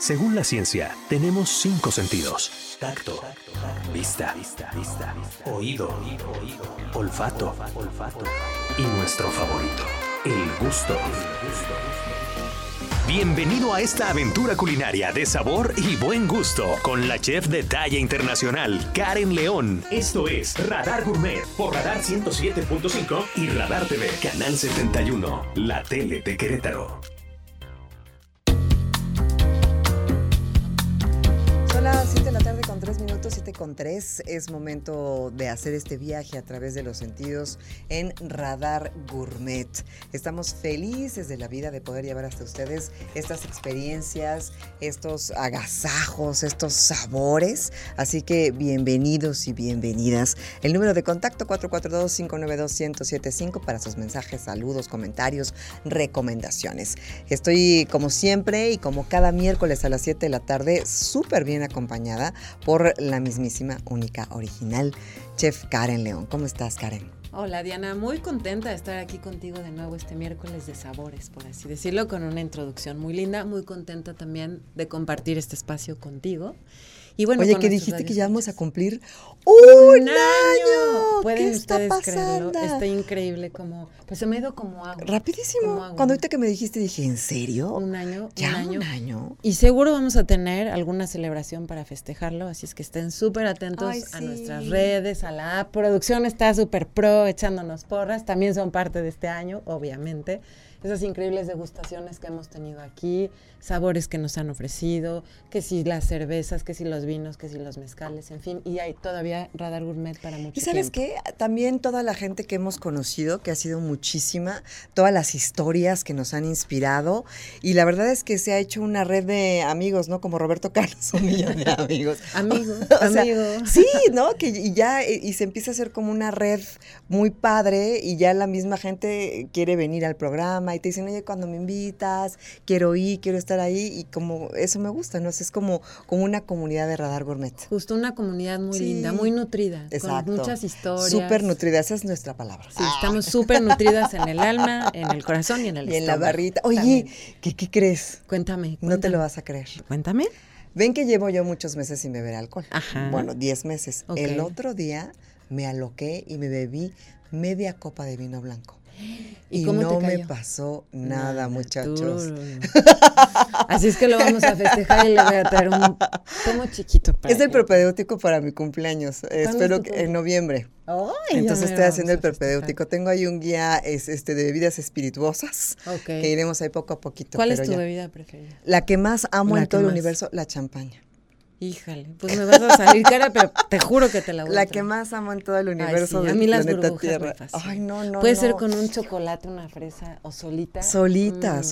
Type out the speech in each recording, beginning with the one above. Según la ciencia, tenemos 5 sentidos: tacto, vista, oído, olfato y nuestro favorito, el gusto. Bienvenido a esta aventura culinaria de sabor y buen gusto con la chef de talla internacional, Karen León. Esto es Radar Gourmet por Radar 107.5 y Radar TV, Canal 71, la tele de Querétaro. Son las 7 de la tarde con 3 minutos, 7:03. Es momento de hacer este viaje a través de los sentidos en Radar Gourmet. Estamos felices de la vida de poder llevar hasta ustedes estas experiencias, estos agasajos, estos sabores. Así que bienvenidos y bienvenidas. El número de contacto 442-592-1075 para sus mensajes, saludos, comentarios, recomendaciones. Estoy como siempre y como cada miércoles a las 7 de la tarde súper bien acompañada por la mismísima, única, original, chef Karen León. ¿Cómo estás, Karen? Hola, Diana. Muy contenta de estar aquí contigo de nuevo este miércoles de sabores, por así decirlo, con una introducción muy linda. Muy contenta también de compartir este espacio contigo. Y bueno, oye, que dijiste que ya vamos a cumplir ¡un año! ¿Pueden ustedes creerlo? Está increíble, como, pues se me ha ido como agua. Rapidísimo. Como agua. Cuando ahorita que me dijiste, dije, ¿en serio? ¿Un año? Y seguro vamos a tener alguna celebración para festejarlo, así es que estén súper atentos a nuestras redes, a la app. Producción está súper pro, echándonos porras. También son parte de este año, obviamente. Esas increíbles degustaciones que hemos tenido aquí, sabores que nos han ofrecido, que si las cervezas, que si los vinos, que si los mezcales, en fin, y hay todavía Radar Gourmet para mucho tiempo. ¿Y sabes qué? También toda la gente que hemos conocido, que ha sido muchísima, todas las historias que nos han inspirado, y la verdad es que se ha hecho una red de amigos, ¿no? Como Roberto Carlos, un millón de amigos. Amigos. Sí, ¿no? Que ya, y se empieza a hacer como una red muy padre, y ya la misma gente quiere venir al programa, y te dicen, oye, cuando me invitas, quiero ir, quiero estar ahí, y como eso me gusta, ¿no? Es como una comunidad de Radar Gourmet. Justo una comunidad muy linda, muy nutrida. Exacto. Con muchas historias. Súper nutridas, esa es nuestra palabra. Sí, estamos súper nutridas en el alma, en el corazón y en el estómago. Y en la barrita. Oye, ¿qué crees? Cuéntame. No te lo vas a creer. Cuéntame. Ven que llevo yo muchos meses sin beber alcohol. Ajá. Bueno, 10 meses. Okay. El otro día me aloqué y me bebí media copa de vino blanco. ¿Y cómo no te cayó? Me pasó nada, muchachos. Así es que lo vamos a festejar y le voy a traer un tomo chiquito. Es el propedéutico para mi cumpleaños. Espero que en noviembre. Oh, entonces estoy haciendo el propedéutico. Tengo ahí un guía de bebidas espirituosas, okay, que iremos ahí poco a poquito. ¿Cuál es tu bebida preferida? La que más amo en todo el universo, la champaña. Híjale, pues me vas a salir cara, pero te juro que te la voy a traer. La que más amo en todo el universo. Ay, sí, a mí las burbujas Tierra. Ay, no. Puede ser con un chocolate, una fresa o solita. Solita,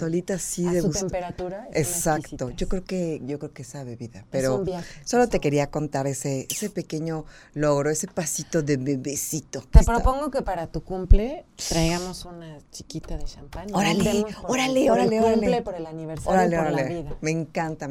sí, de gusto. A su temperatura. Exacto. Yo creo que esa bebida. Pero es un viaje. Solo te quería contar ese pequeño logro, ese pasito de bebecito. Te propongo que para tu cumple traigamos una chiquita de champán. Órale. Cumple por el aniversario, por la vida. Me encanta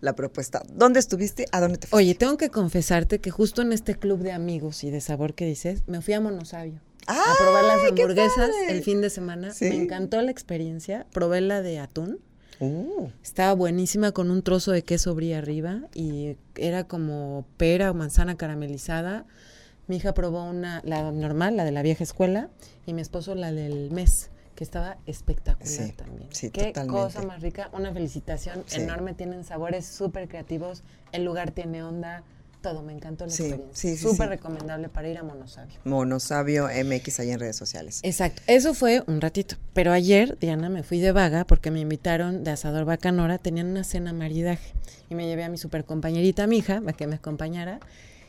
la propuesta. ¿Dónde estuviste? ¿A dónde te fuiste? Oye, tengo que confesarte que justo en este club de amigos y de sabor que dices, me fui a Monosabio a probar las hamburguesas el fin de semana. ¿Sí? Me encantó la experiencia. Probé la de atún. Estaba buenísima con un trozo de queso brie arriba y era como pera o manzana caramelizada. Mi hija probó la normal, la de la vieja escuela, y mi esposo la del mes, que estaba espectacular también. Sí, Qué cosa más rica, una felicitación enorme, tienen sabores súper creativos, el lugar tiene onda, todo, me encantó la experiencia. Súper recomendable para ir a Monosabio. Monosabio MX ahí en redes sociales. Exacto, eso fue un ratito, pero ayer, Diana, me fui de vaga porque me invitaron de Asador Bacanora, tenían una cena maridaje y me llevé a mi super compañerita, mi hija, para que me acompañara.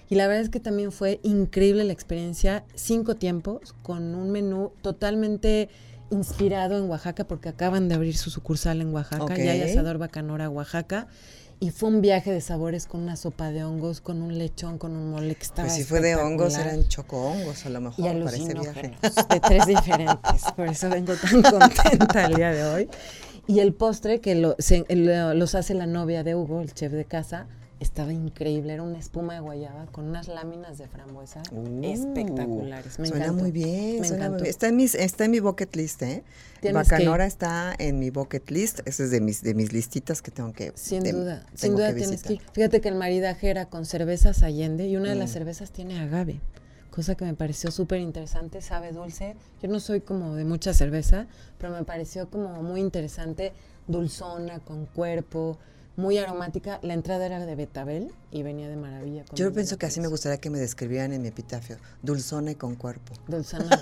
Y la verdad es que también fue increíble la experiencia, 5 tiempos, con un menú totalmente inspirado en Oaxaca, porque acaban de abrir su sucursal en Oaxaca, ya hay Asador Bacanora, Oaxaca, y fue un viaje de sabores con una sopa de hongos, con un lechón, con un mole que estaba espectacular. Pues si fue de hongos, eran chocohongos a lo mejor. Y alucinógenos, de 3 diferentes, por eso vengo tan contenta el día de hoy. Y el postre que los hace la novia de Hugo, el chef de casa, Estaba increíble, era una espuma de guayaba con unas láminas de frambuesa espectaculares. Me suena encantó. Muy bien, me suena encantó. Muy bien. Está en mi bucket list, ¿eh? Bacanora está en mi bucket list, esa es de mis listitas que tengo que Sin duda tienes que ir. Fíjate que el maridaje era con cervezas Allende y una de las cervezas tiene agave, cosa que me pareció súper interesante, sabe dulce. Yo no soy como de mucha cerveza, pero me pareció como muy interesante, dulzona, con cuerpo, muy aromática. La entrada era de betabel y venía de maravilla. Yo pienso que así me gustaría que me describieran en mi epitafio, dulzona y con cuerpo. Dulzona,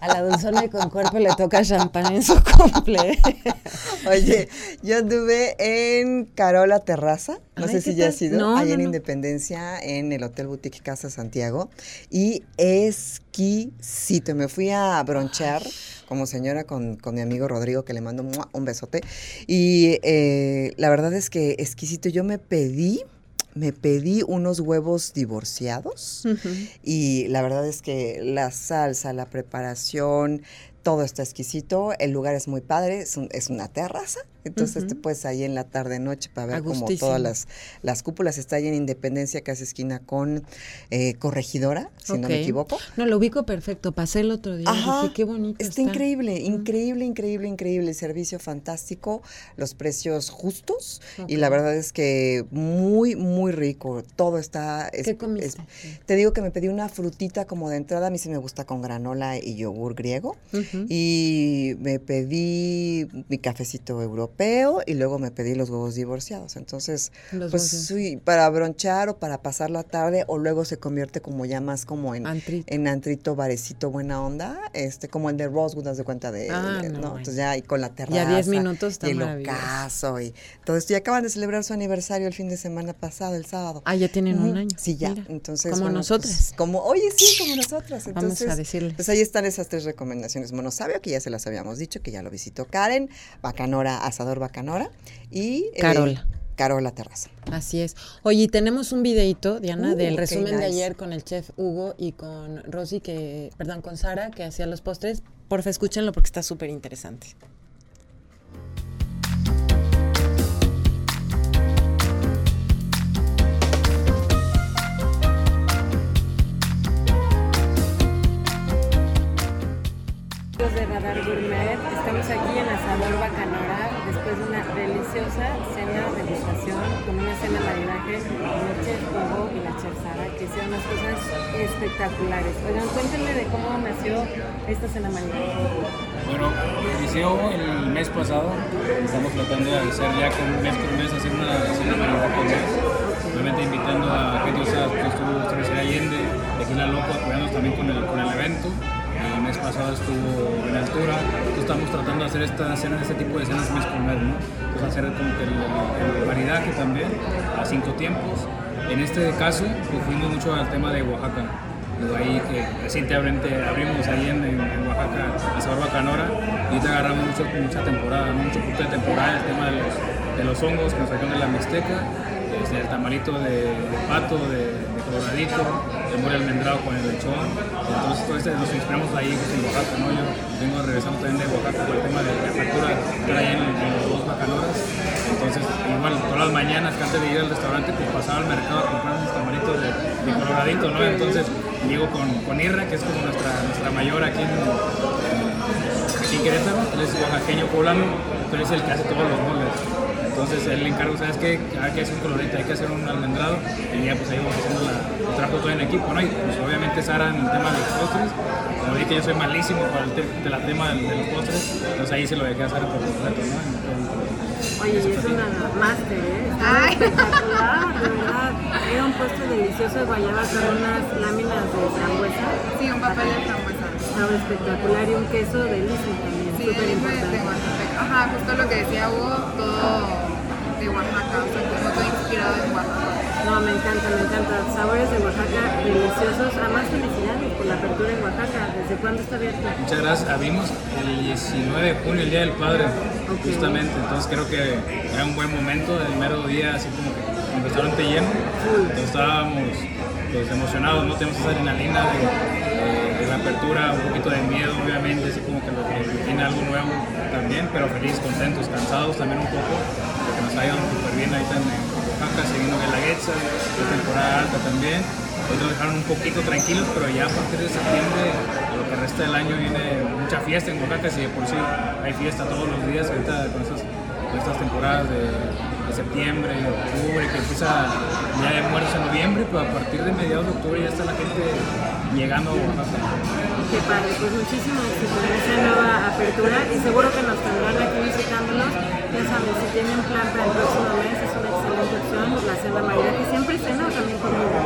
a la dulzona y con cuerpo le toca champán en su cumple. Oye, yo anduve en Carola Terraza, no sé si ya has ido, en Independencia, en el Hotel Boutique Casa Santiago, y exquisito. Me fui a bronchear como señora con mi amigo Rodrigo, que le mando un besote, y la verdad es que exquisito. Yo me pedí unos huevos divorciados, y la verdad es que la salsa, la preparación, todo está exquisito. El lugar es muy padre, es una terraza, entonces te puedes ahí en la tarde noche para ver como todas las cúpulas. Está ahí en Independencia, casi esquina con Corregidora, si no me equivoco. No, lo ubico perfecto, pasé el otro día y dije, qué bonito está. Increíble, servicio fantástico, los precios justos, y la verdad es que muy, muy rico, todo está. ¿Qué comiste? Te digo que me pedí una frutita como de entrada, a mí sí me gusta con granola y yogur griego, y me pedí mi cafecito europeo y luego me pedí los huevos divorciados. Entonces, para bronchar o para pasar la tarde, o luego se convierte como ya más como en antrito, barecito, buena onda, como el de Rosewood, das de cuenta de ¿no? Entonces ya y con la terraza. Ya 10 minutos está maravilloso. Y el ocaso y todo esto. Y acaban de celebrar su aniversario el fin de semana pasado, el sábado. Ya tienen un año. Sí, ya. Mira, entonces, como nosotras. Pues, como nosotras. Entonces, vamos a decirles. Pues ahí están esas tres recomendaciones. Monosabio, que ya se las habíamos dicho, que ya lo visitó Karen, Bacanora, Asador Bacanora y Carola Terraza. Así es. Oye, tenemos un videito, Diana, del resumen de ayer con el chef Hugo y con Rosy, con Sara, que hacía los postres. Porfa, escúchenlo porque está súper interesante. De Radar Gourmet, estamos aquí en Asador Bacanora después de una deliciosa cena de degustación con una cena de maridaje con el chef Hugo y la chef Sara, que hicieron unas cosas espectaculares. Oigan, cuéntenle de cómo nació esta cena de maridaje. Bueno, inició el mes pasado, estamos tratando de hacer ya con mes hacer una cena de maridaje con mes, obviamente invitando a gente que estuvo Cervecería Allende, de aquí La Loco, apoyándonos también con el evento. El mes pasado estuvo en altura, entonces estamos tratando de hacer este tipo de cenas mes con mes, ¿no? Entonces hacer como que el maridaje también, a 5 tiempos. En este caso, pues fuimos mucho al tema de Oaxaca. Ahí que recientemente abrimos ahí en Oaxaca, Asador Bacanora, y ahorita agarramos mucha temporada, ¿no? Mucho punto de temporada, el tema de los hongos que nos sacan de la Mixteca, el tamalito de pato, de coloradito, el mole almendrado con el lechón. Entonces nos inspiramos ahí en Oaxaca, ¿no? Yo vengo regresando también de Oaxaca por el tema de la factura que hay en los dos Bacanoras. Entonces igual todas las mañanas que antes de ir al restaurante pues pasaba al mercado a comprar unos tamalitos de coloradito, ¿no? Entonces llego con Irra, que es como nuestra mayor aquí en Querétaro. Él es oaxaqueño poblano, pero es el que hace todos los moles. Entonces él le encargo, ¿sabes qué? Hay que hacer un colorito, hay que hacer un almendrado, y ya pues ahí vamos haciendo el trabajo todo en equipo, ¿no? Y pues obviamente Sara en el tema de los postres, como dije que yo soy malísimo para el tema de los postres, entonces ahí se lo dejé a Sara por completo, ¿no? Oye, y es una máster, ¿eh? Ay. Espectacular, de verdad. Era un postre delicioso de guayaba con unas láminas de frambuesa. Sí, un papel de frambuesa. Estaba espectacular y un queso delicioso también, sí, súper importante. Ajá, justo lo que decía Hugo, todo de Oaxaca, o sea, como todo inspirado en Oaxaca. No, me encanta. Sabores de Oaxaca deliciosos. Además, felicidades por la apertura en Oaxaca. ¿Desde cuándo está abierto? Muchas gracias. Abrimos el 19 de junio, el Día del Padre, justamente. Entonces creo que era un buen momento, el mero día, así como que un restaurante lleno. Entonces estábamos emocionados, ¿no? Tenemos esa adrenalina de la apertura, un poquito de miedo, obviamente, así como que lo que tiene algo nuevo también, pero feliz, contentos, cansados también un poco, porque nos ha ido súper bien ahí en Oaxaca, siguiendo que la cerveza de temporada alta también. Hoy nos dejaron un poquito tranquilos, pero ya a partir de septiembre, lo que resta del año, viene mucha fiesta en Oaxaca. Si de por sí hay fiesta todos los días, ahorita con estas temporadas de septiembre, de octubre, que empieza el Día de Muertos en noviembre, pero a partir de mediados de octubre ya está la gente llegando a Oaxaca. Qué padre, pues muchísimo éxito en esa nueva apertura y seguro que nos tendrán aquí visitándonos. Ya saben, si tienen plan para el próximo mes, es una excelente opción, la cena mañana, que siempre es cena o también comida.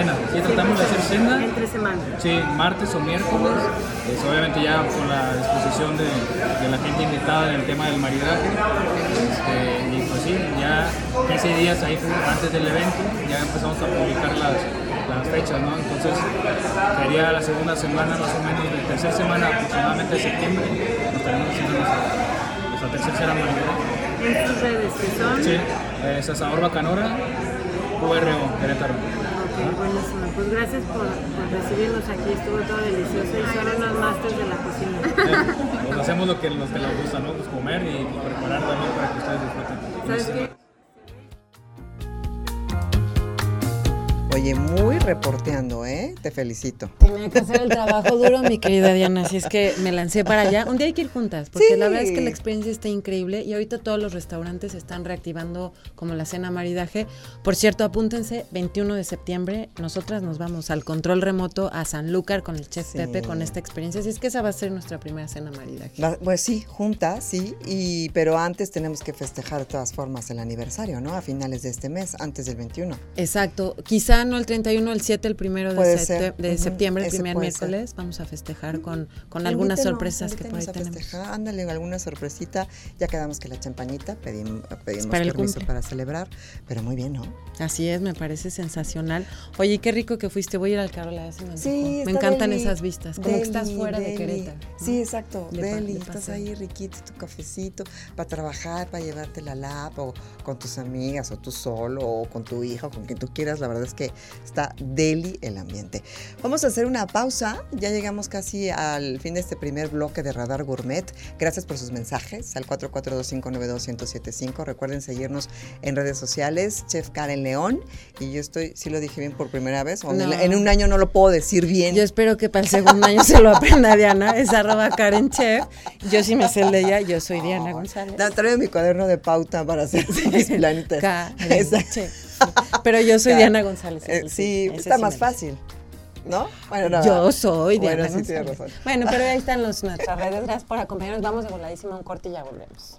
Cena, sí, tratamos de hacer cena. Entre semana. Sí, martes o miércoles, pues obviamente ya con la disposición de la gente invitada en el tema del maridaje. Y pues sí, ya 15 días ahí antes del evento, ya empezamos a publicar las fechas, ¿no? Entonces sería la segunda semana más o menos, la tercera semana aproximadamente de septiembre, nos tenemos haciendo nuestra tercera mañana. ¿En sus redes que son? Sí, es Asador Bacanora, R.R. Querétaro. Ok, buenísimo. Pues gracias por recibirnos aquí, estuvo todo delicioso y son los másters de la cocina. Pues hacemos lo que les gusta, ¿no? Pues comer y preparar también para que ustedes disfruten. ¿Sabes qué? Oye, muy reporteando, ¿eh? Te felicito. Tenía que hacer el trabajo duro, mi querida Diana, así es que me lancé para allá. Un día hay que ir juntas, porque sí, la verdad es que la experiencia está increíble y ahorita todos los restaurantes se están reactivando como la cena maridaje. Por cierto, apúntense, 21 de septiembre, nosotras nos vamos al control remoto a Sanlúcar con el chef Pepe, con esta experiencia, así es que esa va a ser nuestra primera cena maridaje. Pues sí, juntas, sí, pero antes tenemos que festejar de todas formas el aniversario, ¿no? A finales de este mes, antes del 21. Exacto, quizá no el 31, el 7, el 1 de septiembre, el primer miércoles, vamos a festejar con algunas sorpresas que por ahí tenemos. Ándale, alguna sorpresita, ya quedamos que la champañita, pedimos permiso para celebrar, pero muy bien, ¿no? Así es, me parece sensacional. Oye, qué rico que fuiste, voy a ir al Carola, me encantan esas vistas, como que estás fuera de Querétaro. Sí, exacto, Deli, estás ahí riquito, tu cafecito, para trabajar, para llevarte la lap, o con tus amigas, o tú solo, o con tu hija, o con quien tú quieras, la verdad es que está deli el ambiente. Vamos a hacer una pausa, ya llegamos casi al fin de este primer bloque de Radar Gourmet. Gracias por sus mensajes al 442-592-1075. Recuerden seguirnos en redes sociales, Chef Karen León. Y yo estoy, si lo dije bien por primera vez, en un año no lo puedo decir bien. Yo espero que para el segundo año se lo aprenda Diana, es @KarenChef. Yo sí me sé el de ella, yo soy Diana González. Traigo mi cuaderno de pauta para hacer mis planitas. KarenChef. Pero yo soy Diana González. Sí, está más fácil, ¿no? Bueno, nada. Yo soy Diana González. Sí, tienes razón. Bueno, pero ahí están nuestras redes. Gracias por acompañarnos. Vamos de voladísimo a un corte y ya volvemos.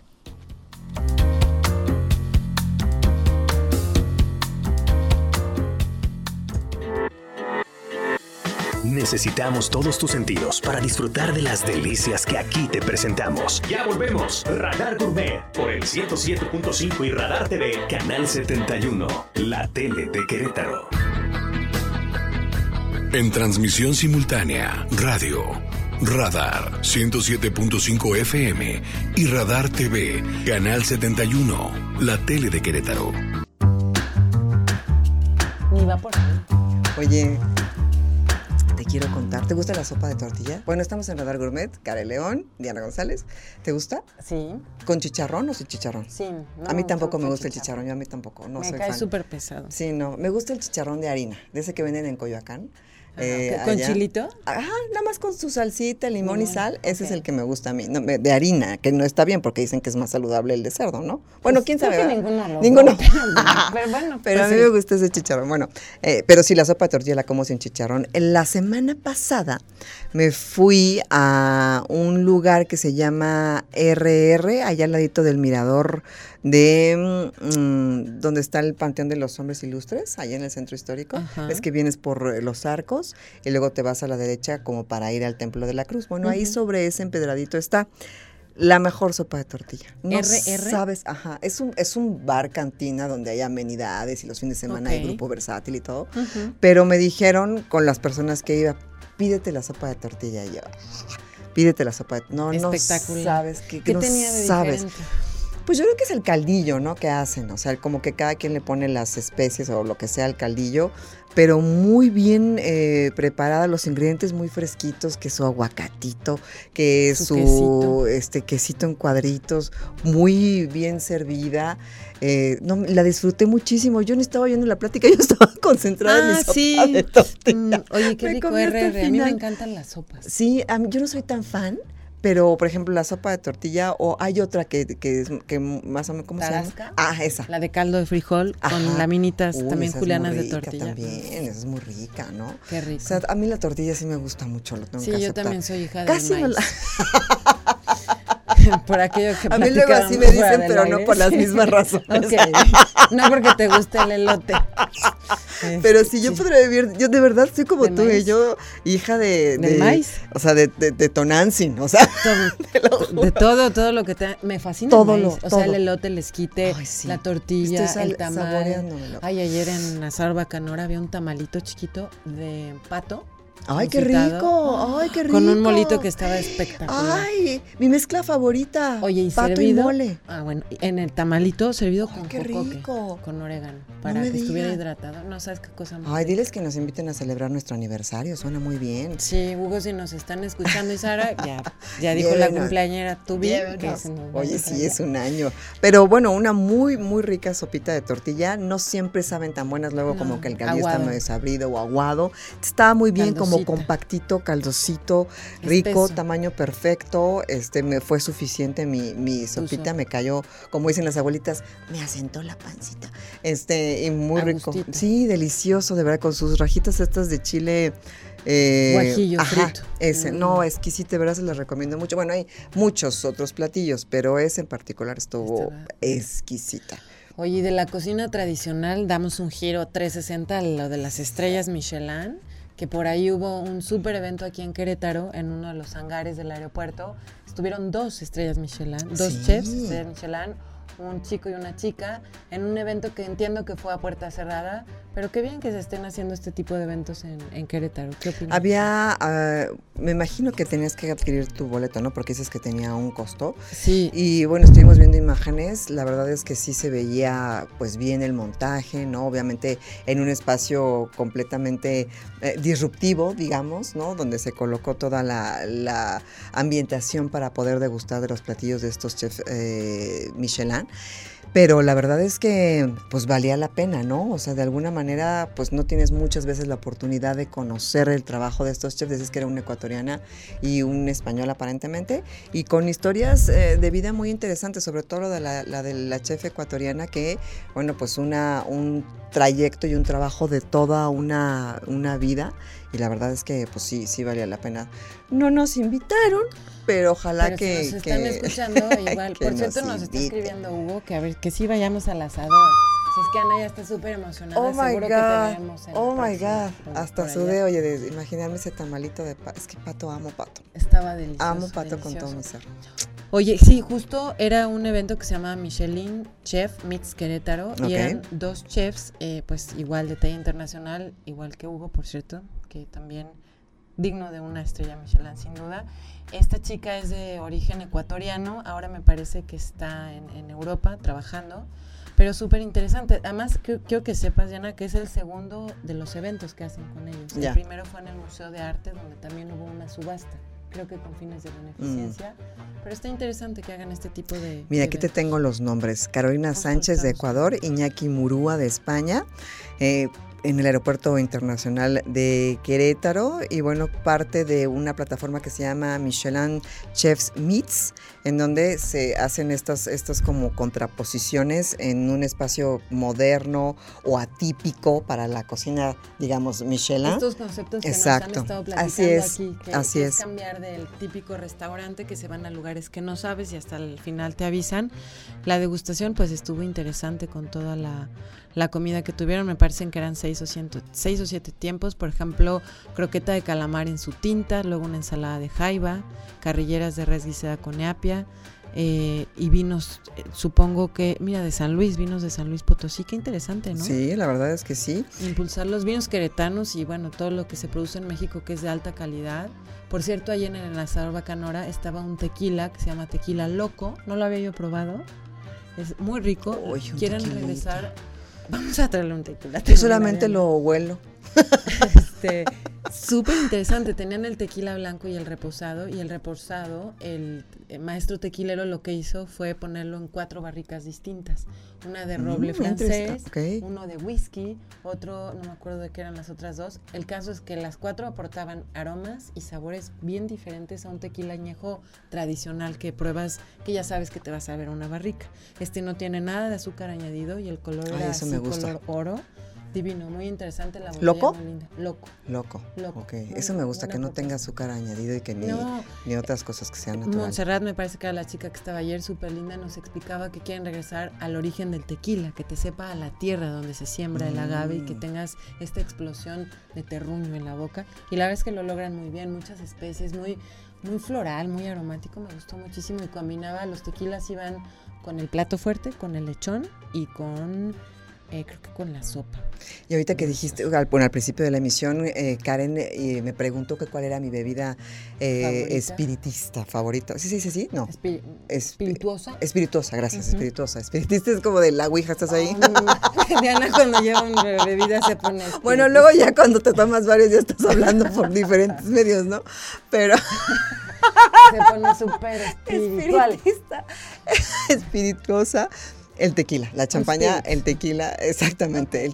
Necesitamos todos tus sentidos para disfrutar de las delicias que aquí te presentamos. Ya volvemos. Radar Gourmet por el 107.5 y Radar TV, Canal 71, la tele de Querétaro. En transmisión simultánea, radio, Radar 107.5 FM y Radar TV, Canal 71, la tele de Querétaro. Ni va por ahí. Oye, te quiero contar. ¿Te gusta la sopa de tortilla? Bueno, estamos en Radar Gourmet, Karen León, Diana González. ¿Te gusta? Sí. ¿Con chicharrón o sin chicharrón? Sí. No, a mí tampoco me gusta el chicharrón, yo a mí tampoco. No soy fan. Me cae súper pesado. Sí, no. Me gusta el chicharrón de harina, de ese que venden en Coyoacán. ¿Con allá. Chilito? Ajá, nada más con su salsita, limón y sal. Ese es el que me gusta a mí, de harina, que no está bien porque dicen que es más saludable el de cerdo, ¿no? Bueno, pues quién sabe. Que ninguno. Pero bueno. Pero pues a mí me gusta ese chicharrón. Bueno, pero sí, la sopa de tortilla la como sin chicharrón. La semana pasada me fui a un lugar que se llama R.R., allá al ladito del mirador de donde está el Panteón de los Hombres Ilustres, allá en el centro histórico. Ajá. Es que vienes por los arcos y luego te vas a la derecha como para ir al Templo de la Cruz. Bueno, ahí sobre ese empedradito está la mejor sopa de tortilla. No R.R. sabes, ajá, es un bar cantina donde hay amenidades y los fines de semana hay grupo versátil y todo. Uh-huh. Pero me dijeron con las personas que iba, pídete la sopa de tortilla y yo. Pídete la sopa de tortilla. No, no sabes qué tenía de diferente. Pues yo creo que es el caldillo, ¿no? Que hacen, o sea, como que cada quien le pone las especies o lo que sea al caldillo, pero muy bien preparada, los ingredientes muy fresquitos, que su aguacatito, que su quesito. Quesito en cuadritos, muy bien servida. No, la disfruté muchísimo. Yo no estaba oyendo la plática, yo estaba concentrada en mi sopa de tortilla. Oye, qué rico R.R., a mí me encantan las sopas. Sí, a mí, yo no soy tan fan, pero, por ejemplo, la sopa de tortilla, o hay otra que más o menos, ¿cómo se llama? Ah, esa. La de caldo de frijol con laminitas también julianas de tortilla. También, esa es muy rica, ¿no? Qué rico. O sea, a mí la tortilla sí me gusta mucho, lo tengo que aceptar. Sí, yo también soy hija de maíz. Casi no la... Por aquello que platicábamos. A mí luego así me dicen, pero no por las mismas razones. Okay. No porque te guste el elote. Pero si yo podría vivir, yo de verdad soy como tú, maíz. Yo hija de maíz. O sea, de Tonantzin, o sea, todo, de todo lo que te me fascina todo el maíz. O sea, todo. El elote, el esquite, la tortilla, el tamal. Ay, ayer en Asador Bacanora había un tamalito chiquito de pato. ¡Ay, qué rico! ¡Ay, qué rico! Con un molito que estaba espectacular. ¡Ay, mi mezcla favorita! Oye, ¿y pato servido? Y mole. Ah, bueno, en el tamalito servido con cocoque, con orégano, para que estuviera hidratado. No sabes qué cosa más. Ay, diles que nos inviten a celebrar nuestro aniversario, suena muy bien. Sí, Hugo, si nos están escuchando y Sara, ya dijo la cumpleañera, tú bien. Oye, sí, es un año. Pero bueno, una muy, muy rica sopita de tortilla, no siempre saben tan buenas, luego como que el caldillo está medio desabrido o aguado. Está muy bien como compactito, caldosito, rico, espeso. Tamaño perfecto, me fue suficiente mi sopita, me cayó, como dicen las abuelitas, me asentó la pancita, y muy rico, sí, delicioso, de verdad, con sus rajitas estas de chile, guajillo frito. Ese, no, exquisito, de verdad se los recomiendo mucho. Bueno, hay muchos otros platillos, pero ese en particular estuvo exquisita. Oye, y de la cocina tradicional damos un giro 360 a lo de las estrellas Michelin, que por ahí hubo un súper evento aquí en Querétaro, en uno de los hangares del aeropuerto. Estuvieron dos estrellas Michelin, dos chefs estrellas Michelin, un chico y una chica, en un evento que entiendo que fue a puerta cerrada, pero qué bien que se estén haciendo este tipo de eventos en Querétaro. ¿Qué opinas? Había, me imagino que tenías que adquirir tu boleto, ¿no? Porque dices que tenía un costo. Sí. Y bueno, estuvimos viendo imágenes, la verdad es que sí se veía pues bien el montaje, ¿no? Obviamente en un espacio completamente disruptivo, digamos, ¿no? Donde se colocó toda la ambientación para poder degustar de los platillos de estos chefs Michelin. Pero la verdad es que pues valía la pena, ¿no? O sea, de alguna manera pues no tienes muchas veces la oportunidad de conocer el trabajo de estos chefs. Dices que era una ecuatoriana y un español aparentemente, y con historias de vida muy interesantes, sobre todo lo de la de la chef ecuatoriana, que bueno, pues un trayecto y un trabajo de toda una vida. Y la verdad es que pues sí valía la pena. No nos invitaron, pero ojalá que... Si nos están escuchando igual. Por cierto, nos está escribiendo Hugo que a ver, que sí vayamos al asador. Si es que Ana ya está súper emocionada, seguro que tenemos. Oh my God, hasta sudé, oye, de imaginarme ese tamalito de pato. Es que pato, amo pato. Estaba delicioso. Amo pato delicioso. Con todo mi ser. Oye, sí, justo era un evento que se llamaba Michelin Chef Meets Querétaro, y eran dos chefs, pues igual de talla internacional, igual que Hugo, por cierto, que también digno de una estrella Michelin, sin duda. Esta chica es de origen ecuatoriano, ahora me parece que está en Europa trabajando, pero súper interesante. Además, quiero que sepas, Diana, que es el segundo de los eventos que hacen con ellos. El primero fue en el Museo de Arte, donde también hubo una subasta, creo que con fines de beneficencia, pero está interesante que hagan este tipo de... Mira, aquí te tengo los nombres. Carolina Sánchez de Ecuador, Iñaki Murúa de España, en el Aeropuerto Internacional de Querétaro, y bueno, parte de una plataforma que se llama Michelin Chefs Meets, en donde se hacen estas como contraposiciones en un espacio moderno o atípico para la cocina, digamos, Michelin. Estos conceptos que nos han estado platicando aquí, que así es cambiar del típico restaurante que se van a lugares que no sabes y hasta el final te avisan. La degustación pues estuvo interesante con toda la comida que tuvieron. Me parecen que eran 6 o 7 tiempos, por ejemplo, croqueta de calamar en su tinta, luego una ensalada de jaiba, carrilleras de res guisada con apia, y vinos, supongo que, mira, de San Luis, vinos de San Luis Potosí, qué interesante, ¿no? Sí, la verdad es que sí. Impulsar los vinos queretanos y bueno, todo lo que se produce en México que es de alta calidad. Por cierto, allí en el Asador Bacanora estaba un tequila que se llama Tequila Loco, no lo había yo probado. es muy rico. Oy, quieren tequilita. Regresar, vamos a traerle un tequila. Yo solamente lo huelo. Súper interesante, tenían el tequila blanco y el reposado, el maestro tequilero lo que hizo fue ponerlo en 4 barricas distintas, una de roble francés, okay, uno de whisky, otro, no me acuerdo de qué eran las otras dos, el caso es que las 4 aportaban aromas y sabores bien diferentes a un tequila añejo tradicional que pruebas, que ya sabes que te vas a ver una barrica, no tiene nada de azúcar añadido y el color era así, color oro. Divino, muy interesante la botella. ¿Loco? Muy linda. Loco. Okay. Muy, eso me gusta, que no tenga azúcar añadido y que ni otras cosas que sean naturales. Montserrat, me parece que era la chica que estaba ayer, súper linda, nos explicaba que quieren regresar al origen del tequila, que te sepa a la tierra donde se siembra el agave y que tengas esta explosión de terruño en la boca. Y la verdad es que lo logran muy bien, muchas especies, muy, muy floral, muy aromático, me gustó muchísimo. Y combinaba, los tequilas iban con el plato fuerte, con el lechón y con... creo que con la sopa. Y ahorita que dijiste, al principio de la emisión, Karen me preguntó que cuál era mi bebida espiritista favorita. ¿Sí? No. ¿Espirituosa? Espirituosa, gracias, espirituosa. Espiritista es como de la ouija, ¿estás ahí? Diana cuando lleva una bebida se pone espirituosa. Bueno, luego ya cuando te tomas varios ya estás hablando por diferentes medios, ¿no? Pero... se pone súper espiritual. Espiritista, espirituosa. El tequila, la champaña, el tequila, exactamente.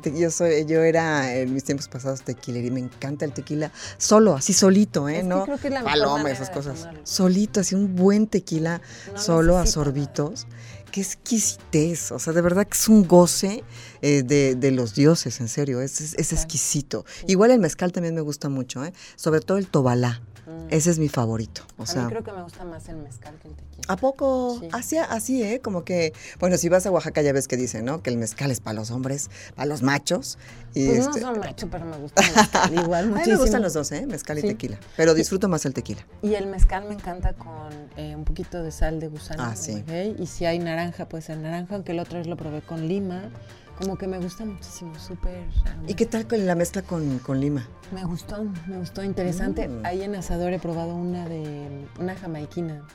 Yo era en mis tiempos pasados tequila y me encanta el tequila solo, así solito, ¿no? Creo que es la paloma, esas cosas. Solito, así un buen tequila, no solo a sorbitos. Qué exquisitez, de verdad que es un goce de los dioses, en serio, es exquisito. Sí. Igual el mezcal también me gusta mucho, sobre todo el tobalá. Ese es mi favorito. A mí creo que me gusta más el mezcal que el tequila. ¿A poco? Sí. Así, como que... Bueno, si vas a Oaxaca ya ves que dicen, ¿no? Que el mezcal es para los hombres, para los machos. Y pues no son machos, pero me gusta el mezcal igual muchísimo. A mí me gustan los dos, mezcal y tequila. Pero disfruto más el tequila. Y el mezcal me encanta con un poquito de sal de gusano. Sí. Okay. Y si hay naranja, puede ser naranja, aunque el otro vez lo probé con lima. Como que me gusta muchísimo, súper... ¿Y qué tal con la mezcla con lima? Me gustó, interesante. Ahí en Asador he probado una jamaiquina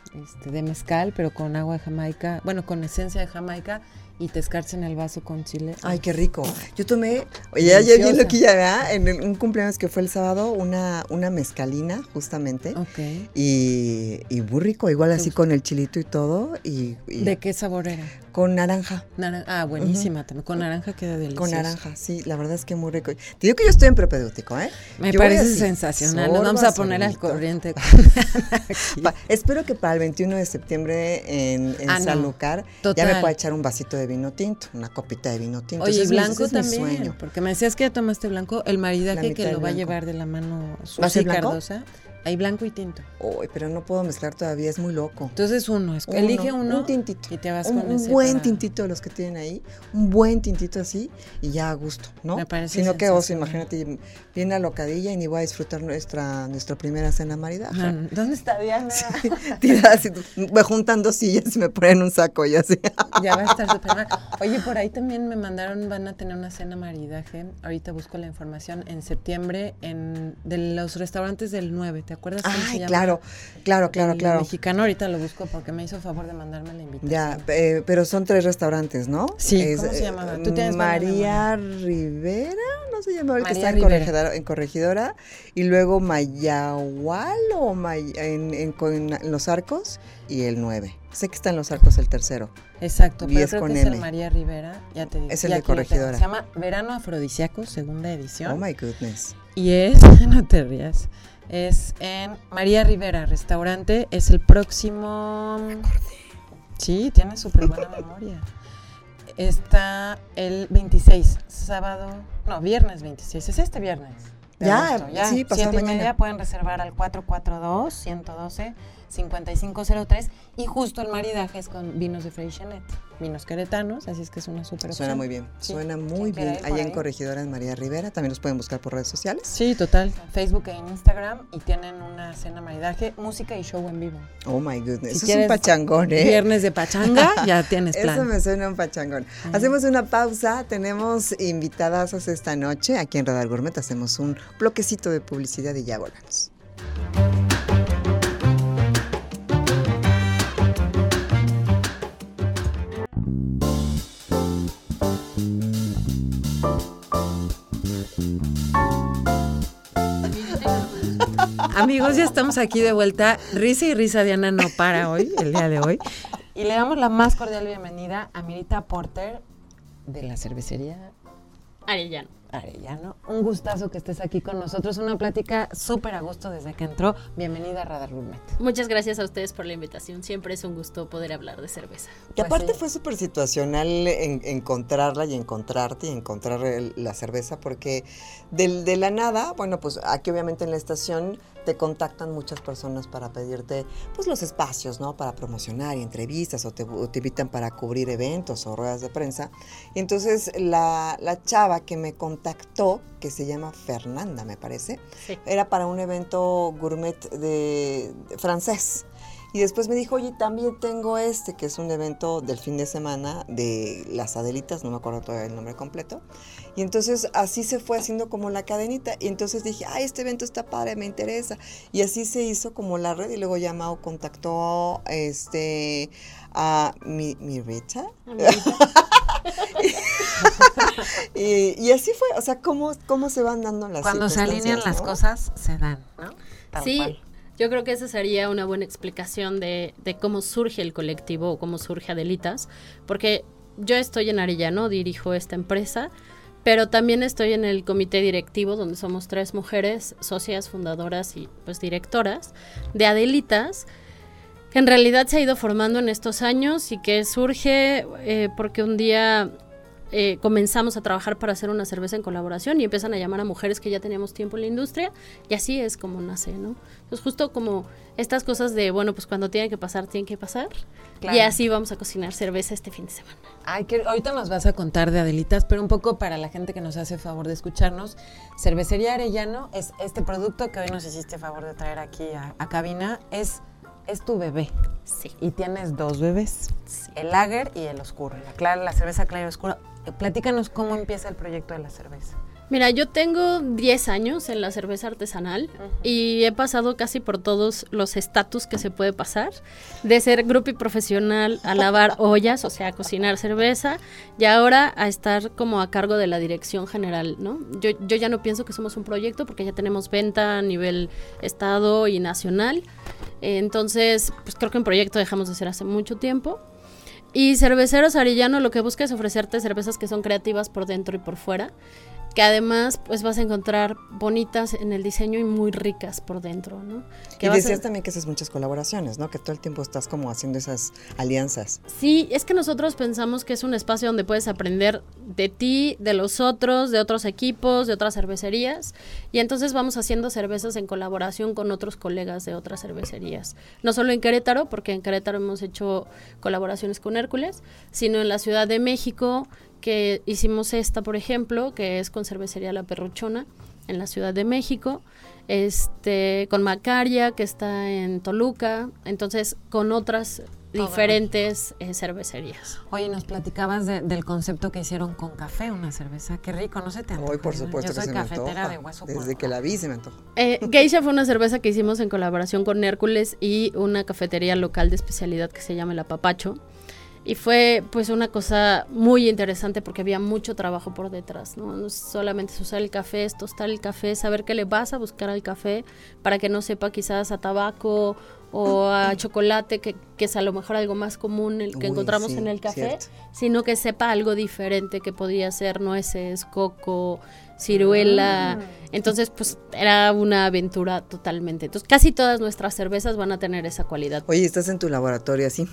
de mezcal, pero con agua de Jamaica, con esencia de Jamaica y te escarchan el vaso con chile. ¡Ay, qué rico! Yo tomé, ayer bien loquilla, ¿verdad? En un cumpleaños que fue el sábado, una mezcalina, justamente. Ok. Y muy rico, igual así con el chilito y todo. Y ¿de qué sabor era? Con naranja. Buenísima también. Con naranja queda delicioso. Con naranja, sí, la verdad es que muy rico. Te digo que yo estoy en propedéutico, Me parece sensacional. Nos vamos a poner al corriente. Espero que para el 21 de septiembre en Sanlúcar ya me pueda echar un vasito de vino tinto, una copita de vino tinto. Oye, blanco también, sueño. Porque me decías que ya tomaste blanco, el maridaje que lo va a llevar de la mano Susi Cardosa. Hay blanco y tinto. Pero no puedo mezclar todavía, es muy loco. Entonces elige uno. Un tintito. Y te vas con ese. Un buen tintito de los que tienen ahí, un buen tintito así y ya a gusto, ¿no? Me parece sensacional. Sino que imagínate, bien alocadilla y ni voy a disfrutar nuestra primera cena maridaje. ¿Dónde está Diana? Sí, tirada así, voy juntando sillas y me ponen un saco y así. Ya va a estar súper mal. Oye, por ahí también me mandaron, van a tener una cena maridaje, ahorita busco la información, en septiembre de los restaurantes del 9, ¿te acuerdas? Ay, claro. El mexicano, ahorita lo busco porque me hizo favor de mandarme la invitación. Ya, pero son 3 restaurantes, ¿no? Sí, ¿cómo se llamaba? ¿Tú tienes María Rivera? No se llama, ahorita está en Corregidora. Y luego Mayahual o en Los Arcos y el 9. Sé que está en Los Arcos el 3º. Exacto, pero creo que es el María Rivera, ya te digo. Es el de Corregidora. Se llama Verano Afrodisíaco, segunda edición. Oh my goodness. Y es, no te rías, es en María Rivera, restaurante, es el próximo... Me acordé. Sí, tiene súper buena memoria. Está el 26, viernes 26, es este viernes. Ya, sí, pasó 7:30 pueden reservar al 442-112-5503 y justo el maridaje es con vinos de Freixenet, vinos queretanos, así es que es una super opción. Suena muy bien, bien. Allá en Corregidora en María Rivera, también los pueden buscar por redes sociales. Sí, total, Facebook e Instagram y tienen una cena maridaje, música y show en vivo. Oh my goodness, eso es un pachangón, Viernes de pachanga, ya tienes plan. Eso me suena un pachangón. Ajá. Hacemos una pausa, tenemos invitadazas esta noche, aquí en Radar Gourmet hacemos un bloquecito de publicidad y ya volvemos. Amigos, ya estamos aquí de vuelta. Risa y risa, Diana no para hoy, el día de hoy. Y le damos la más cordial bienvenida a Mirita Porter de la cervecería Arellano. Un gustazo que estés aquí con nosotros. Una plática súper a gusto desde que entró. Bienvenida a Radar Gourmet. Muchas gracias a ustedes por la invitación. Siempre es un gusto poder hablar de cerveza. Que pues aparte sí, fue súper situacional encontrarla y encontrarte y encontrar la cerveza, porque de la nada, bueno, pues aquí obviamente en la estación te contactan muchas personas para pedirte pues los espacios, ¿no? Para promocionar y entrevistas, o te invitan para cubrir eventos o ruedas de prensa. Y entonces la chava que me contactó, que se llama Fernanda, me parece, sí, era para un evento gourmet de francés. Y después me dijo, oye, también tengo este, que es un evento del fin de semana de las Adelitas, no me acuerdo todavía el nombre completo. Y entonces así se fue haciendo como la cadenita. Y entonces dije, ay, este evento está padre, me interesa. Y así se hizo como la red. Y luego ya Mau contactó a Mirita. y así fue, o sea, cómo se van dando las cosas. Cuando se alinean, ¿no?, las cosas, se dan, ¿no? Tal sí, cual. Yo creo que esa sería una buena explicación de cómo surge el colectivo o cómo surge Adelitas, porque yo estoy en Arellano, dirijo esta empresa, pero también estoy en el comité directivo, donde somos 3 mujeres, socias, fundadoras y pues directoras de Adelitas, que en realidad se ha ido formando en estos años y que surge porque un día comenzamos a trabajar para hacer una cerveza en colaboración y empiezan a llamar a mujeres que ya teníamos tiempo en la industria, y así es como nace, ¿no? Entonces justo como estas cosas de, bueno, pues cuando tienen que pasar, claro, y así vamos a cocinar cerveza este fin de semana. Ay, que ahorita nos vas a contar de Adelitas, pero un poco para la gente que nos hace favor de escucharnos, Cervecería Arellano es este producto que hoy nos hiciste favor de traer aquí a cabina, es tu bebé. Sí. Y tienes 2 bebés, sí, el lager y el oscuro, la cerveza clara y oscura. Platícanos cómo empieza el proyecto de la cerveza. Mira, yo tengo 10 años en la cerveza artesanal, uh-huh, y he pasado casi por todos los estatus que se puede pasar, de ser groupie profesional a lavar ollas, o sea, a cocinar cerveza, y ahora a estar como a cargo de la dirección general, ¿no? Yo ya no pienso que somos un proyecto porque ya tenemos venta a nivel estado y nacional, entonces pues creo que un proyecto dejamos de ser hace mucho tiempo. Y Cerveceros Arellano lo que busca es ofrecerte cervezas que son creativas por dentro y por fuera, que además pues vas a encontrar bonitas en el diseño y muy ricas por dentro, ¿no? Que y decías también que haces muchas colaboraciones, ¿no? Que todo el tiempo estás como haciendo esas alianzas. Sí, es que nosotros pensamos que es un espacio donde puedes aprender de ti, de los otros, de otros equipos, de otras cervecerías, y entonces vamos haciendo cervezas en colaboración con otros colegas de otras cervecerías. No solo en Querétaro, porque en Querétaro hemos hecho colaboraciones con Hércules, sino en la Ciudad de México, que hicimos esta, por ejemplo, que es con Cervecería La Perruchona en la Ciudad de México, con Macaria, que está en Toluca, entonces con otras diferentes cervecerías. Oye, nos platicabas del concepto que hicieron con café, una cerveza, qué rico, ¿no se te antojó? Hoy, por supuesto, ¿no? Yo soy cafetera de hueso desde cuerpo. Que la vi se me antojó. Geisha fue una cerveza que hicimos en colaboración con Hércules y una cafetería local de especialidad que se llama El Apapacho. Y fue pues una cosa muy interesante porque había mucho trabajo por detrás, ¿no? No solamente es usar el café, es tostar el café, saber qué le vas a buscar al café para que no sepa quizás a tabaco o a chocolate, que es a lo mejor algo más común el que encontramos, sí, en el café, cierto, sino que sepa algo diferente, que podía ser nueces, coco, ciruela. Entonces pues era una aventura totalmente. Entonces casi todas nuestras cervezas van a tener esa cualidad. Oye, estás en tu laboratorio así.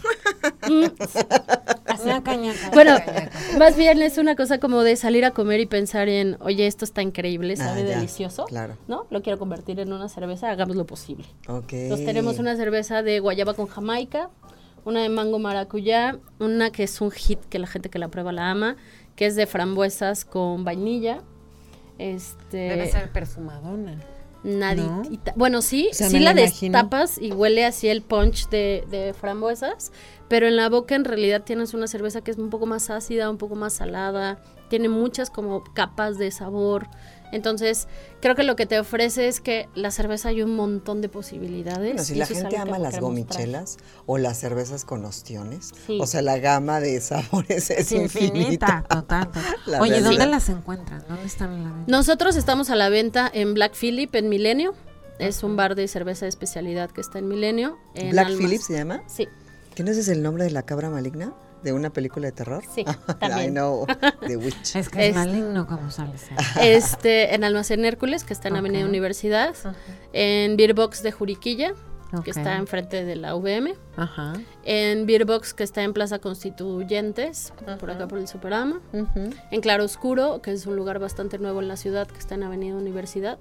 Una cañaca. Bueno, más bien es una cosa como de salir a comer y pensar en, oye, esto está increíble, sabe delicioso, claro, ¿no? Lo quiero convertir en una cerveza, hagamos lo posible. Okay. Entonces tenemos una cerveza de guayaba con jamaica, una de mango maracuyá, una que es un hit que la gente que la prueba la ama, que es de frambuesas con vainilla. Debe ser perfumadona. ¿No? Bueno, sí, o sea, sí la destapas y huele así el punch de frambuesas, pero en la boca en realidad tienes una cerveza que es un poco más ácida, un poco más salada, tiene muchas como capas de sabor. Entonces, creo que lo que te ofrece es que la cerveza hay un montón de posibilidades. Bueno, si la gente ama las gomichelas o las cervezas con ostiones, sí, o sea, la gama de sabores es infinita. Total. Oye, ¿dónde las encuentran? ¿Dónde están a la venta? Nosotros estamos a la venta en Black Phillip, en Milenio, Es un bar de cerveza de especialidad que está en Milenio. En ¿Black Phillip se llama? Sí. ¿Quién es el nombre de la cabra maligna? ¿De una película de terror? Sí, también. I know, The Witch. Es que es maligno como sale. En Almacén Hércules, que está en Avenida Universidad. Uh-huh. En Beer Box de Juriquilla, que está enfrente de la UVM. Ajá. Uh-huh. En Beer Box, que está en Plaza Constituyentes, uh-huh, por acá por el Superama. Uh-huh. En Claroscuro, que es un lugar bastante nuevo en la ciudad, que está en Avenida Universidad.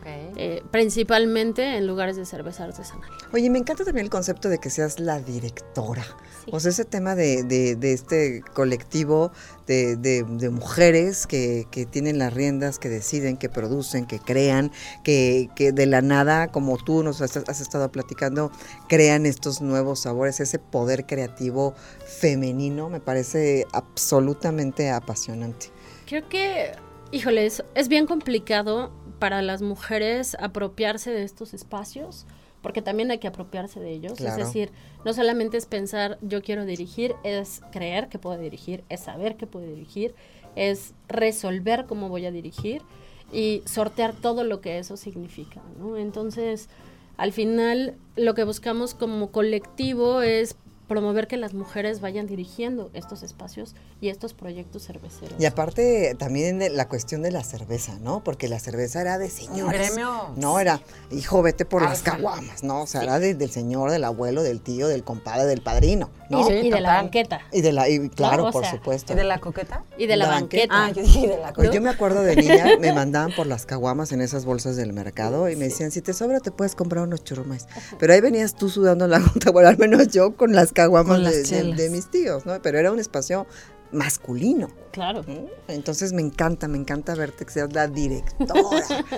Okay. Principalmente en lugares de cerveza artesanal. Oye, me encanta también el concepto de que seas la directora. Sí. O sea, ese tema de este colectivo de mujeres que tienen las riendas, que deciden, que producen, que crean, que de la nada, como tú nos has estado platicando, crean estos nuevos sabores. Ese poder creativo femenino me parece absolutamente apasionante. Creo que, híjole, es bien complicado para las mujeres apropiarse de estos espacios, porque también hay que apropiarse de ellos. Claro. Es decir, no solamente es pensar yo quiero dirigir, es creer que puedo dirigir, es saber que puedo dirigir, es resolver cómo voy a dirigir y sortear todo lo que eso significa, ¿no? Entonces, al final, lo que buscamos como colectivo es promover que las mujeres vayan dirigiendo estos espacios y estos proyectos cerveceros. Y aparte también la cuestión de la cerveza, ¿no? Porque la cerveza era de señores. No era, hijo, vete por las caguamas, ¿no? O sea, sí, era del señor, del abuelo, del tío, del compadre, del padrino, ¿no? Y de la banqueta. Y claro, por supuesto. ¿Y de la coqueta? Y de la banqueta. Ah, yo dije de la coqueta. Pues yo me acuerdo de niña, me mandaban por las caguamas en esas bolsas del mercado y me decían, si te sobra te puedes comprar unos churrumais. Pero ahí venías tú sudando la gota, bueno, al menos yo con las caguamas de mis tíos, ¿no? Pero era un espacio masculino. Claro. Entonces me encanta verte que seas la directora.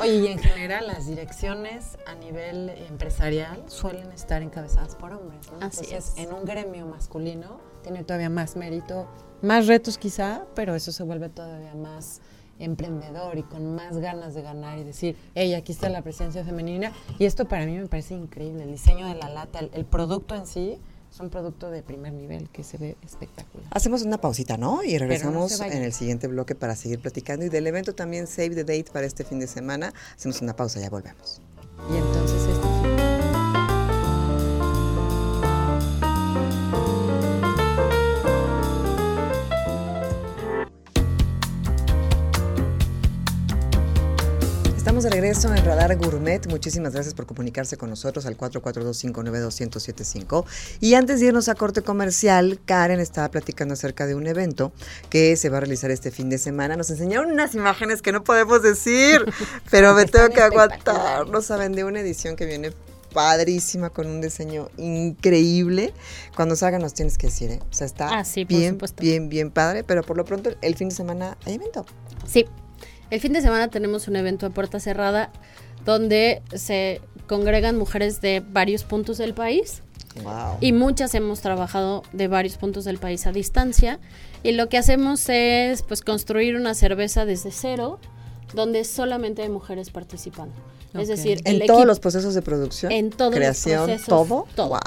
Oye, y en general las direcciones a nivel empresarial suelen estar encabezadas por hombres, ¿no? Así Entonces, en un gremio masculino tiene todavía más mérito, más retos quizá, pero eso se vuelve todavía más emprendedor y con más ganas de ganar y decir, hey, aquí está la presencia femenina. Y esto para mí me parece increíble, el diseño de la lata, el producto en sí. Es un producto de primer nivel que se ve espectacular. Hacemos una pausita, ¿no? Y regresamos en el siguiente bloque para seguir platicando. Y del evento también Save the Date para este fin de semana. Hacemos una pausa, ya volvemos. Y entonces estamos de regreso en Radar Gourmet. Muchísimas gracias por comunicarse con nosotros al 442-592-1075. Y antes de irnos a corte comercial, Karen estaba platicando acerca de un evento que se va a realizar este fin de semana. Nos enseñaron unas imágenes que no podemos decir, pero me tengo que aguantar. No saben, de una edición que viene padrísima, con un diseño increíble. Cuando salgan nos tienes que decir, ¿eh? O sea, está sí, bien padre, pero por lo pronto el fin de semana hay evento. Sí. El fin de semana tenemos un evento a puerta cerrada donde se congregan mujeres de varios puntos del país. Wow. Y muchas hemos trabajado de varios puntos del país a distancia. Y lo que hacemos es pues construir una cerveza desde cero donde solamente hay mujeres participando. Okay. Es decir, en todos los procesos de producción, en todos creación, los procesos, todo. Wow.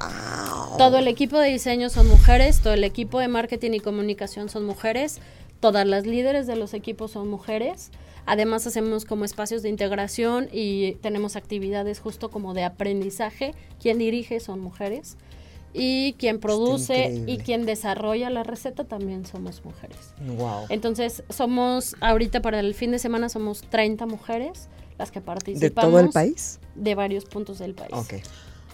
Todo el equipo de diseño son mujeres, todo el equipo de marketing y comunicación son mujeres, todas las líderes de los equipos son mujeres. Además hacemos como espacios de integración y tenemos actividades justo como de aprendizaje. Quien dirige son mujeres y quien produce y quien desarrolla la receta también somos mujeres. Wow. Entonces somos, ahorita para el fin de semana somos 30 mujeres las que participamos. ¿De todo el país? De varios puntos del país. Okay.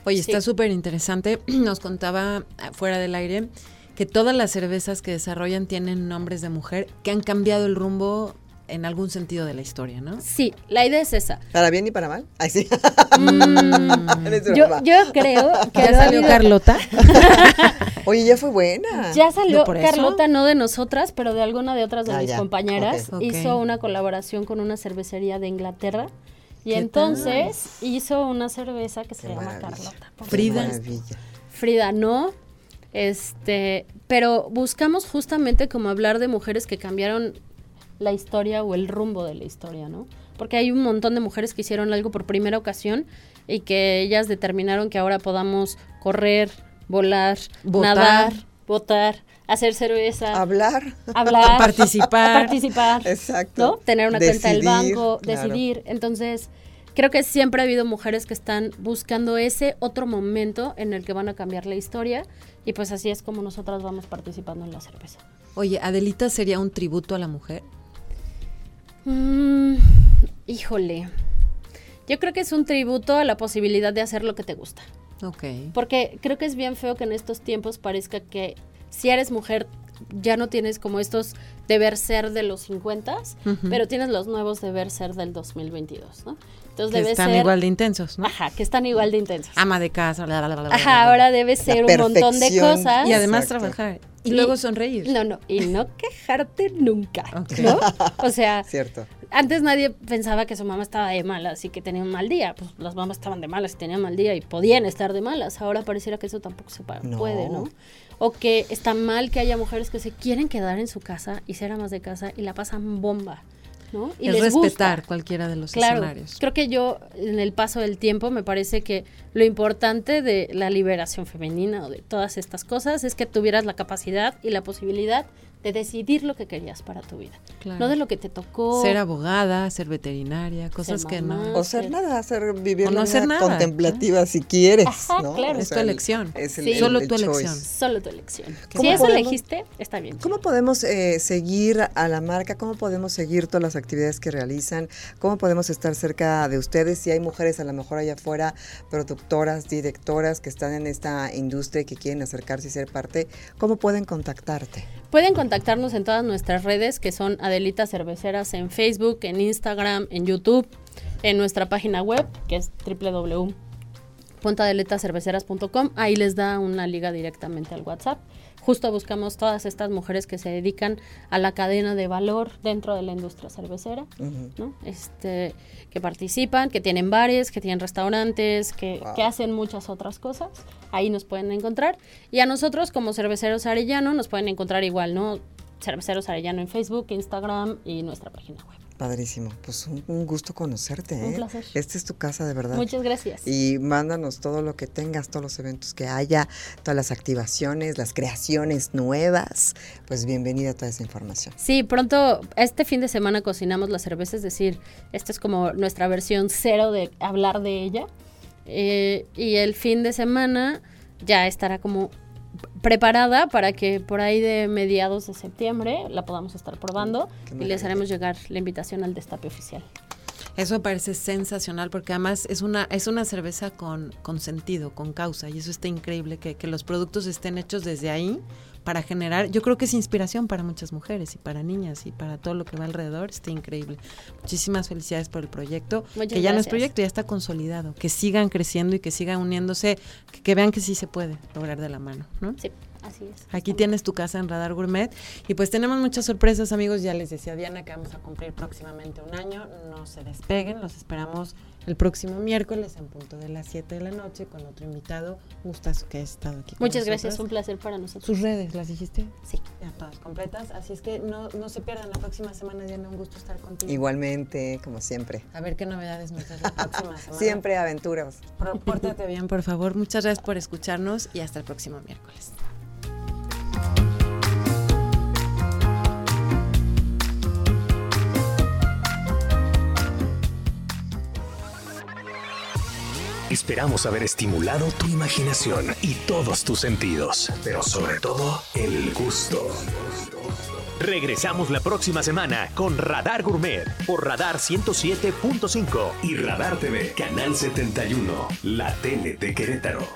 Oye, está súper interesante. Nos contaba fuera del aire que todas las cervezas que desarrollan tienen nombres de mujer que han cambiado el rumbo en algún sentido de la historia, ¿no? Sí, la idea es esa. ¿Para bien y para mal? Ay, sí. Yo creo que ya salió Carlota. Oye, ya fue buena. Ya salió Carlota, no de nosotras, pero de alguna de otras de mis compañeras. Okay. Hizo una colaboración con una cervecería de Inglaterra. Y entonces hizo una cerveza que se llama Carlota. Frida no. Pero buscamos justamente como hablar de mujeres que cambiaron la historia o el rumbo de la historia, ¿no? Porque hay un montón de mujeres que hicieron algo por primera ocasión y que ellas determinaron que ahora podamos correr, volar, nadar, votar, hacer cerveza, hablar, participar, exacto, ¿no? Tener una cuenta del banco, decidir. Entonces Creo que siempre ha habido mujeres que están buscando ese otro momento en el que van a cambiar la historia, y pues así es como nosotras vamos participando en la cerveza. Oye, ¿Adelita sería un tributo a la mujer? Híjole, yo creo que es un tributo a la posibilidad de hacer lo que te gusta. Ok. Porque creo que es bien feo que en estos tiempos parezca que si eres mujer ya no tienes como estos deber ser de los 50s, uh-huh, pero tienes los nuevos deber ser del 2022, ¿no? Entonces que debe están ser, igual de intensos, ¿no? Ajá, que están igual de intensos. Ama de casa, bla, bla, bla, bla. Ajá, ahora debe ser un montón de cosas. Y además trabajar. Y luego sonreír. No, y no quejarte nunca, okay, ¿no? O sea, cierto. Antes nadie pensaba que su mamá estaba de malas y que tenía un mal día. Pues las mamás estaban de malas y tenían mal día y podían estar de malas. Ahora pareciera que eso tampoco se puede, ¿no? O que está mal que haya mujeres que se quieren quedar en su casa y ser amas de casa y la pasan bomba, ¿no? Y es les respetar gusta cualquiera de los escenarios. Creo que yo, en el paso del tiempo, me parece que lo importante de la liberación femenina o de todas estas cosas es que tuvieras la capacidad y la posibilidad de decidir lo que querías para tu vida. Claro. No de lo que te tocó. Ser abogada, ser veterinaria, cosas ser mamá, que no. O ser nada, ser vivir una vida contemplativa, ¿no? Si quieres. Ajá, ¿no? Claro. Es tu elección. Solo tu elección. Si eso elegiste, está bien. ¿Cómo podemos seguir a la marca? ¿Cómo podemos seguir todas las actividades que realizan? ¿Cómo podemos estar cerca de ustedes? Si hay mujeres a lo mejor allá afuera, productoras, directoras que están en esta industria y que quieren acercarse y ser parte, ¿cómo pueden contactarte? Pueden contactarnos en todas nuestras redes, que son Adelitas Cerveceras en Facebook, en Instagram, en YouTube, en nuestra página web, que es www.adelitascerveceras.com. Ahí les da una liga directamente al WhatsApp. Justo buscamos todas estas mujeres que se dedican a la cadena de valor dentro de la industria cervecera, uh-huh, ¿no? Que participan, que tienen bares, que tienen restaurantes, que hacen muchas otras cosas. Ahí nos pueden encontrar. Y a nosotros, como Cerveceros Arellano, nos pueden encontrar igual, ¿no? Cerveceros Arellano en Facebook, Instagram y nuestra página web. Padrísimo, pues un gusto conocerte, ¿eh? Un placer. Esta es tu casa, de verdad. Muchas gracias. Y mándanos todo lo que tengas, todos los eventos que haya, todas las activaciones, las creaciones nuevas, pues bienvenida a toda esa información. Sí, pronto, este fin de semana cocinamos la cerveza, es decir, esta es como nuestra versión cero de hablar de ella, y el fin de semana ya estará como preparada para que por ahí de mediados de septiembre la podamos estar probando y les haremos llegar la invitación al destape oficial. Eso me parece sensacional, porque además es una cerveza con sentido, con causa, y eso está increíble, que los productos estén hechos desde ahí para generar, yo creo que es inspiración para muchas mujeres y para niñas y para todo lo que va alrededor, está increíble. Muchísimas felicidades por el proyecto, muchas gracias. No es proyecto, ya está consolidado, que sigan creciendo y que sigan uniéndose, que vean que sí se puede lograr de la mano, ¿no? Sí. Así es. Aquí tienes tu casa en Radar Gourmet y pues tenemos muchas sorpresas, amigos. Ya les decía Diana que vamos a cumplir próximamente un año. No se despeguen, los esperamos el próximo miércoles en punto de las 7 de la noche con otro invitado. Gustazo que ha estado aquí. Muchas gracias, un placer para nosotros. ¿Sus redes las dijiste? Sí. Ya todas completas, así es que no se pierdan la próxima semana, Diana, un gusto estar contigo. Igualmente, como siempre. A ver qué novedades nos traes la próxima semana. Siempre aventuras. Pórtate bien, por favor. Muchas gracias por escucharnos y hasta el próximo miércoles. Esperamos haber estimulado tu imaginación y todos tus sentidos, pero sobre todo el gusto. Regresamos la próxima semana con Radar Gourmet por Radar 107.5 y Radar TV, Canal 71, la tele de Querétaro.